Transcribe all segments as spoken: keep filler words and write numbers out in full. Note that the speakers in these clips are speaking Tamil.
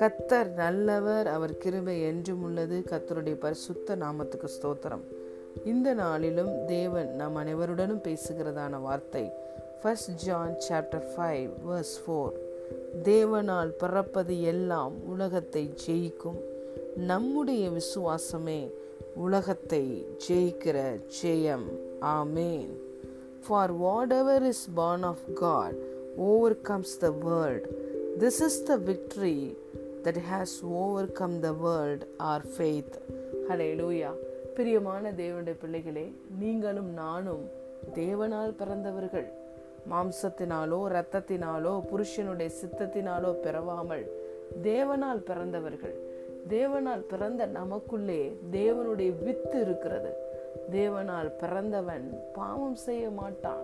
கர்த்தர் நல்லவர், அவர் கிருபை என்றும் உள்ளது. கர்த்தருடைய பரிசுத்த நாமத்துக்கு ஸ்தோத்திரம். இந்த நாளிலும் தேவன் நம் அனைவருடனும் பேசுகிறதான வார்த்தை first John chapter five verse four. தேவனால் பிறப்பது எல்லாம் உலகத்தை ஜெயிக்கும். நம்முடைய விசுவாசமே உலகத்தை ஜெயிக்கிற ஜெயம். ஆமென். For whatever is born of God overcomes the world. This is the victory that has overcome the world, our faith. Hallelujah. பிரியமான தேவனுடைய பிள்ளைகளே, நீங்களும் நானும் தேவனால் பிறந்தவர்கள். மாம்சத்தினாலோ இரத்தத்தினாலோ புருஷனுடைய சித்தத்தினாலோ பிறவாமல் தேவனால் பிறந்தவர்கள். தேவனால் பிறந்த நமக்குள்ளே தேவனுடைய வித்து இருக்கிறது. தேவனால் பிறந்தவன் பாவம் செய்ய மாட்டான்.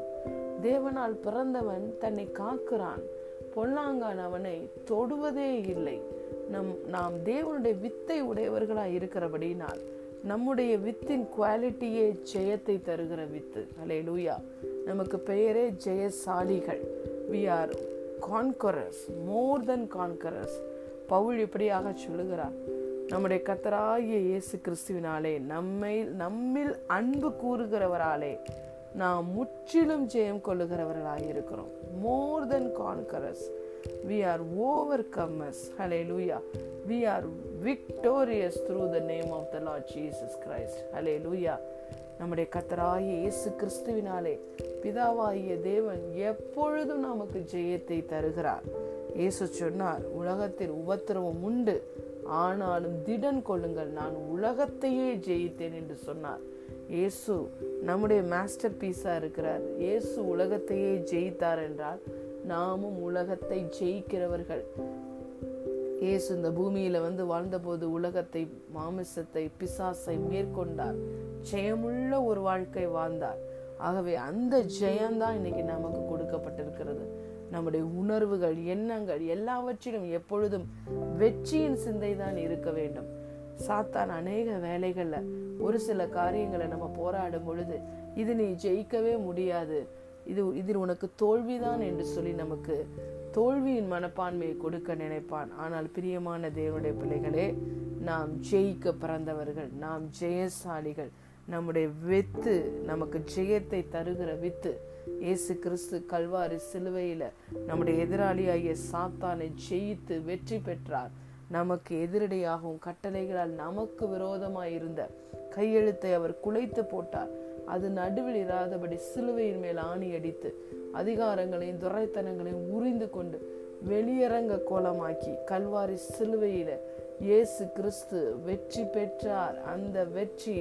தேவனால் பிறந்தவன் தன்னை காக்கிறான். பொல்லாங்கான் அவனை தொடுவதே இல்லை. நம் நாம் தேவனுடைய வித்தை உடையவர்களாய் இருக்கிறபடினால் நம்முடைய வித்தின் குவாலிட்டியே ஜெயத்தை தருகிற வித்து. ஹல்லேலூயா. நமக்கு பெயரே ஜெயசாலிகள். We are conquerors, more than conquerors. Pavul இப்படியாக சொல்லுகிறார், நம்முடைய கர்த்தராகிய இயேசு கிறிஸ்துவினாலே நம்மை நம்மில் அன்பு கூறுகிறவராலே நாம் முற்றிலும் ஜெயம் கொள்ளுகிறவர்களாயிருக்கிறோம். More than conquerors, we are overcomers. Hallelujah. We are victorious through the name of the Lord Jesus Christ. Hallelujah. நம்முடைய கர்த்தராகிய இயேசு கிறிஸ்துவினாலே பிதாவாகிய தேவன் எப்பொழுதும் நமக்கு ஜெயத்தை தருகிறார். இயேசு சொன்னார், உலகத்தில் உபத்திரவம் உண்டு, ஆனாலும் திடன் கொள்ளுங்கள், நான் உலகத்தையே ஜெயித்தேன் என்று சொன்னார். இயேசு நம்முடைய மாஸ்டர் பீஸா இருக்கிறார். இயேசு உலகத்தையே ஜெயித்தார் என்றால் நாமும் உலகத்தை ஜெயிக்கிறவர்கள். இயேசு இந்த பூமியில வந்து வாழ்ந்தபோது உலகத்தை, மாமிசத்தை, பிசாசை மேற்கொண்டார். ஜெயமுள்ள ஒரு வாழ்க்கை வாழ்ந்தார். ஆகவே அந்த ஜெயம்தான் இன்னைக்கு நமக்கு கொடுக்கப்பட்டிருக்கிறது. நம்முடைய உணர்வுகள், எண்ணங்கள் எல்லாவற்றிலும் எப்பொழுதும் வெற்றியின் சிந்தை தான் இருக்க வேண்டும். சாத்தான் அநேக வேலைகள்ல ஒரு சில காரியங்களை நம்ம போராடும் பொழுது இது நீ ஜெயிக்கவே முடியாது, இது இதில் உனக்கு தோல்விதான் என்று சொல்லி நமக்கு தோல்வியின் மனப்பான்மையை கொடுக்க நினைப்பான். ஆனால் பிரியமான தேவனுடைய பிள்ளைகளே, நாம் ஜெயிக்க பிறந்தவர்கள், நாம் ஜெயசாலிகள். நம்முடைய வித்து நமக்கு ஜெயத்தை தருகிற வித்து. இயேசு கிறிஸ்து கல்வாரி சிலுவையில நம்முடைய எதிராளியாகிய சாத்தானை ஜெயித்து வெற்றி பெற்றார். நமக்கு எதிரடியாகவும் கட்டளைகளால் நமக்கு விரோதமாய் இருந்த கையெழுத்தை அவர் குலைத்து போட்டார். அது நடுவில் இராதபடி சிலுவையின் மேல் ஆணி அடித்து அதிகாரங்களையும் துரைத்தனங்களையும் உரிந்து கொண்டு வெளியரங்க கோலமாக்கி கல்வாரி சிலுவையில இயேசு கிறிஸ்து வெற்றி பெற்றார். அந்த வெற்றி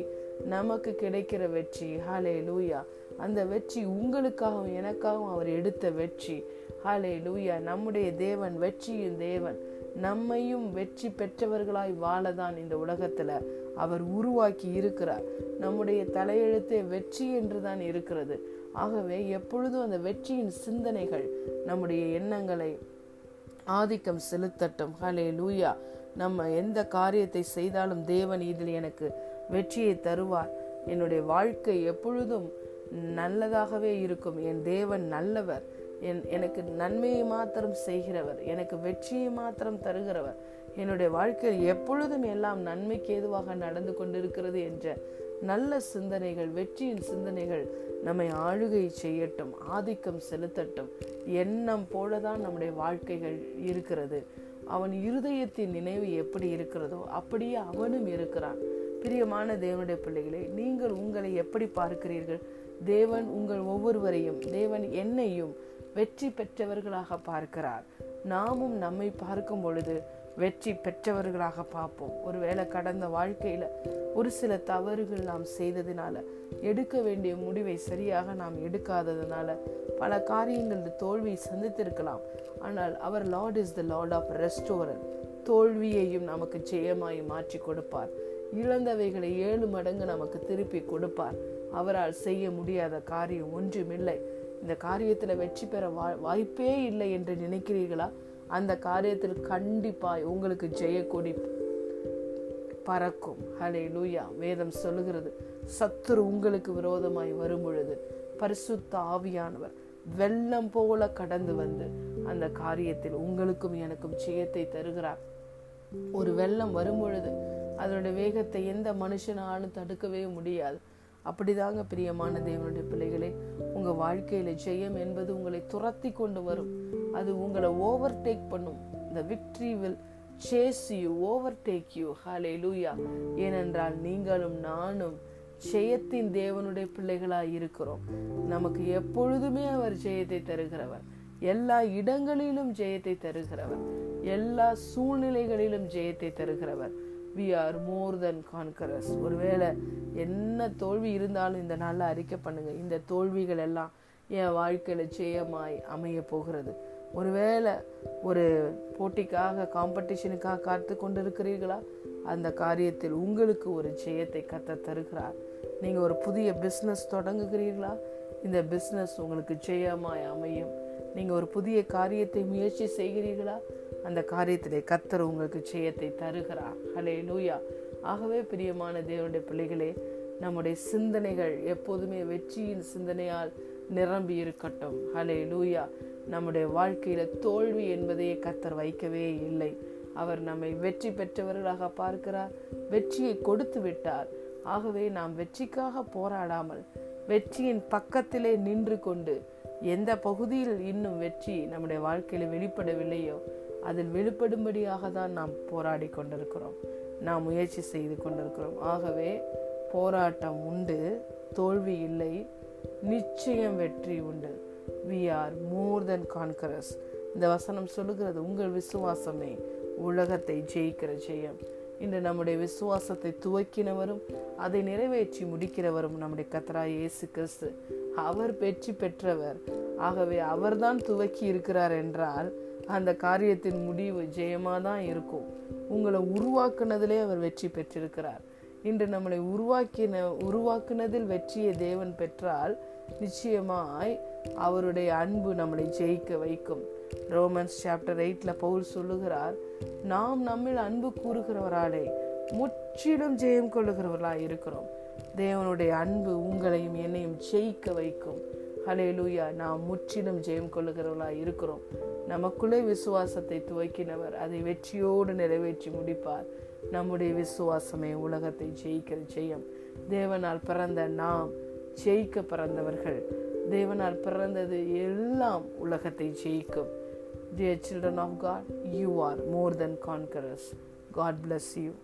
நமக்கு கிடைக்கிற வெற்றி. ஹல்லேலூயா. அந்த வெற்றி உங்களுக்காகவும் எனக்காகவும் அவர் எடுத்த வெற்றி. ஹல்லேலூயா. நம்முடைய தேவன் வெற்றியின் தேவன். நம்மையும் வெற்றி பெற்றவர்களாய் வாழதான் இந்த உலகத்துல அவர் உருவாக்கி இருக்கிறார். நம்முடைய தலையெழுத்தே வெற்றி என்று தான் இருக்கிறது. ஆகவே எப்பொழுதும் அந்த வெற்றியின் சிந்தனைகள் நம்முடைய எண்ணங்களை ஆதிக்கம் செலுத்தட்டும். ஹல்லேலூயா. நம்ம எந்த காரியத்தை செய்தாலும் தேவன் இதில் எனக்கு வெற்றியை தருவார், என்னுடைய வாழ்க்கை எப்பொழுதும் நல்லதாகவே இருக்கும், என் தேவன் நல்லவர், என் எனக்கு நன்மையை மாத்திரம் செய்கிறவர், எனக்கு வெற்றியை மாத்திரம் தருகிறவர், என்னுடைய வாழ்க்கையில் எப்பொழுதும் எல்லாம் நன்மைக்கு ஏதுவாக நடந்து கொண்டிருக்கிறது என்ற நல்ல சிந்தனைகள், வெற்றியின் சிந்தனைகள் நம்மை ஆளுகை செய்யட்டும், ஆதிக்கம் செலுத்தட்டும். எண்ணம் போலதான் நம்முடைய வாழ்க்கைகள் இருக்கிறது. அவன் இருதயத்தின் நினைவு எப்படி இருக்கிறதோ அப்படியே அவனும் இருக்கிறான். பிரியமான தேவனுடைய பிள்ளைகளே, நீங்கள் உங்களை எப்படி பார்க்கிறீர்கள்? தேவன் உங்கள் ஒவ்வொருவரையும், தேவன் என்னையும் வெற்றி பெற்றவர்களாக பார்க்கிறார். நாமும் நம்மை பார்க்கும் பொழுது வெற்றி பெற்றவர்களாக பார்ப்போம். ஒருவேளை கடந்த வாழ்க்கையில ஒரு சில தவறுகள் நாம் செய்ததினால, எடுக்க வேண்டிய முடிவை சரியாக நாம் எடுக்காததுனால பல காரியங்கள் தோல்வியை சந்தித்திருக்கலாம். ஆனால் அவர் Lord is the Lord of restoration. தோல்வியையும் நமக்கு ஜெயமாய் மாற்றி கொடுப்பார். இழந்தவைகளை ஏழு மடங்கு நமக்கு திருப்பி கொடுப்பார். அவரால் செய்ய முடியாத காரியம் ஒன்றுமில்லை. இந்த காரியத்துல வெற்றி பெற வா வாய்ப்பே இல்லை என்று நினைக்கிறீர்களா? அந்த காரியத்தில் கண்டிப்பாய் உங்களுக்கு ஜெய கொடி பறக்கும். ஹல்லேலூயா. வேதம் சொல்லுகிறது, சத்துரு உங்களுக்கு விரோதமாய் வரும் பொழுது பரிசுத்த ஆவியானவர் வெள்ளம் போல கடந்து வந்து அந்த காரியத்தில் உங்களுக்கும் எனக்கும் ஜெயத்தை தருகிறார். ஒரு வெள்ளம் வரும்பொழுது அதனுடைய வேகத்தை எந்த மனுஷனாலும் தடுக்கவே முடியாது. அப்படிதாங்க பிரியமான தேவனுடைய பிள்ளைகளே, உங்க வாழ்க்கையில ஜெயம் என்பது உங்களை துரத்தி கொண்டு வரும். அது உங்களை ஓவர்டேக் பண்ணும். The victory will chase you, overtake you. Hallelujah. ஏனென்றால் நீங்களும் நானும் ஜெயத்தின் தேவனுடைய பிள்ளைகளாய் இருக்கிறோம். நமக்கு எப்பொழுதுமே அவர் ஜெயத்தை தருகிறவர், எல்லா இடங்களிலும் ஜெயத்தை தருகிறவர், எல்லா சூழ்நிலைகளிலும் ஜெயத்தை தருகிறவர். We are more than conquerors. ஒருவேளை என்ன தோல்வி இருந்தாலும் இந்த நாளில் அறிக்கை பண்ணுங்க, இந்த தோல்விகள் எல்லாம் என் வாழ்க்கையில ஜெயமாய் அமைய போகிறது. ஒருவேளை ஒரு போட்டிக்காக காம்படிஷனுக்காக காத்து கொண்டு இருக்கிறீர்களா, அந்த காரியத்தில் உங்களுக்கு ஒரு ஜெயத்தை கத்த தருகிறார். நீங்க ஒரு புதிய பிஸ்னஸ் தொடங்குகிறீர்களா, இந்த பிஸ்னஸ் உங்களுக்கு ஜெயமாய் அமையும். நீங்க ஒரு புதிய காரியத்தை முயற்சி செய்கிறீர்களா, அந்த காரியத்திலே கர்த்தர் உங்களுக்கு ஜெயத்தை தருகிறார். ஹல்லேலூயா. ஆகவே பிரியமான தேவனுடைய பிள்ளைகளே, நம்முடைய சிந்தனைகள் எப்போதுமே வெற்றியின் சிந்தனையால் நிரம்பி இருக்கட்டும். ஹல்லேலூயா. நம்முடைய வாழ்க்கையில தோல்வி என்பதையே கர்த்தர் வைக்கவே இல்லை. அவர் நம்மை வெற்றி பெற்றவர்களாக பார்க்கிறார், வெற்றியை கொடுத்து விட்டார். ஆகவே நாம் வெற்றிக்காக போராடாமல் வெற்றியின் பக்கத்திலே நின்று கொண்டு எந்த பகுதியில் இன்னும் வெற்றி நம்முடைய வாழ்க்கையில வெளிப்படவில்லையோ அதில் வெளிப்படும்படியாக தான் நாம் போராடி கொண்டிருக்கிறோம், நாம் முயற்சி செய்து கொண்டிருக்கிறோம். ஆகவே போராட்டம் உண்டு, தோல்வி இல்லை, நிச்சயம் வெற்றி உண்டு. We are more than conquerors. இந்த வசனம் சொல்லுகிறது, உங்கள் விசுவாசமே உலகத்தை ஜெயிக்கிற ஜெயம். இன்று நம்முடைய விசுவாசத்தை துவக்கினவரும் அதை நிறைவேற்றி முடிக்கிறவரும் நம்முடைய கர்த்தராய் இயேசு கிறிஸ்து. அவர் வெற்றி பெற்றவர். ஆகவே அவர்தான் துவக்கி இருக்கிறார் என்றால் அந்த காரியத்தின் முடிவு ஜெயமாக தான் இருக்கும். உங்களை உருவாக்குனதிலே அவர் வெற்றி பெற்றிருக்கிறார். இன்று நம்மளை உருவாக்கின உருவாக்குனதில் வெற்றியை தேவன் பெற்றால் நிச்சயமாய் அவருடைய அன்பு நம்மளை ஜெயிக்க வைக்கும். ரோமன்ஸ் சாப்டர் எயிட்ல பவுல் சொல்லுகிறார், நாம் நம்மில் அன்பு கூறுகிறவராலே முற்றிலும் ஜெயம் கொள்ளுகிறவர்களாய் இருக்கிறோம். தேவனுடைய அன்பு உங்களையும் என்னையும் ஜெயிக்க வைக்கும். ஹல்லேலூயா. நாம் முற்றிலும் ஜெயம் கொள்ளுகிறவர்களாய் இருக்கிறோம். நமக்குள்ளே விசுவாசத்தை துவக்கினவர் அதை வெற்றியோடு நிறைவேற்றி முடிப்பார். நம்முடைய விசுவாசமே உலகத்தை ஜெயிக்கிற ஜெயம். தேவனால் பிறந்த நாம் ஜெயிக்க பிறந்தவர்கள். தேவனால் பிறந்தது எல்லாம் உலகத்தை ஜெயிக்கும். Dear children of God, you are more than conquerors. God bless you.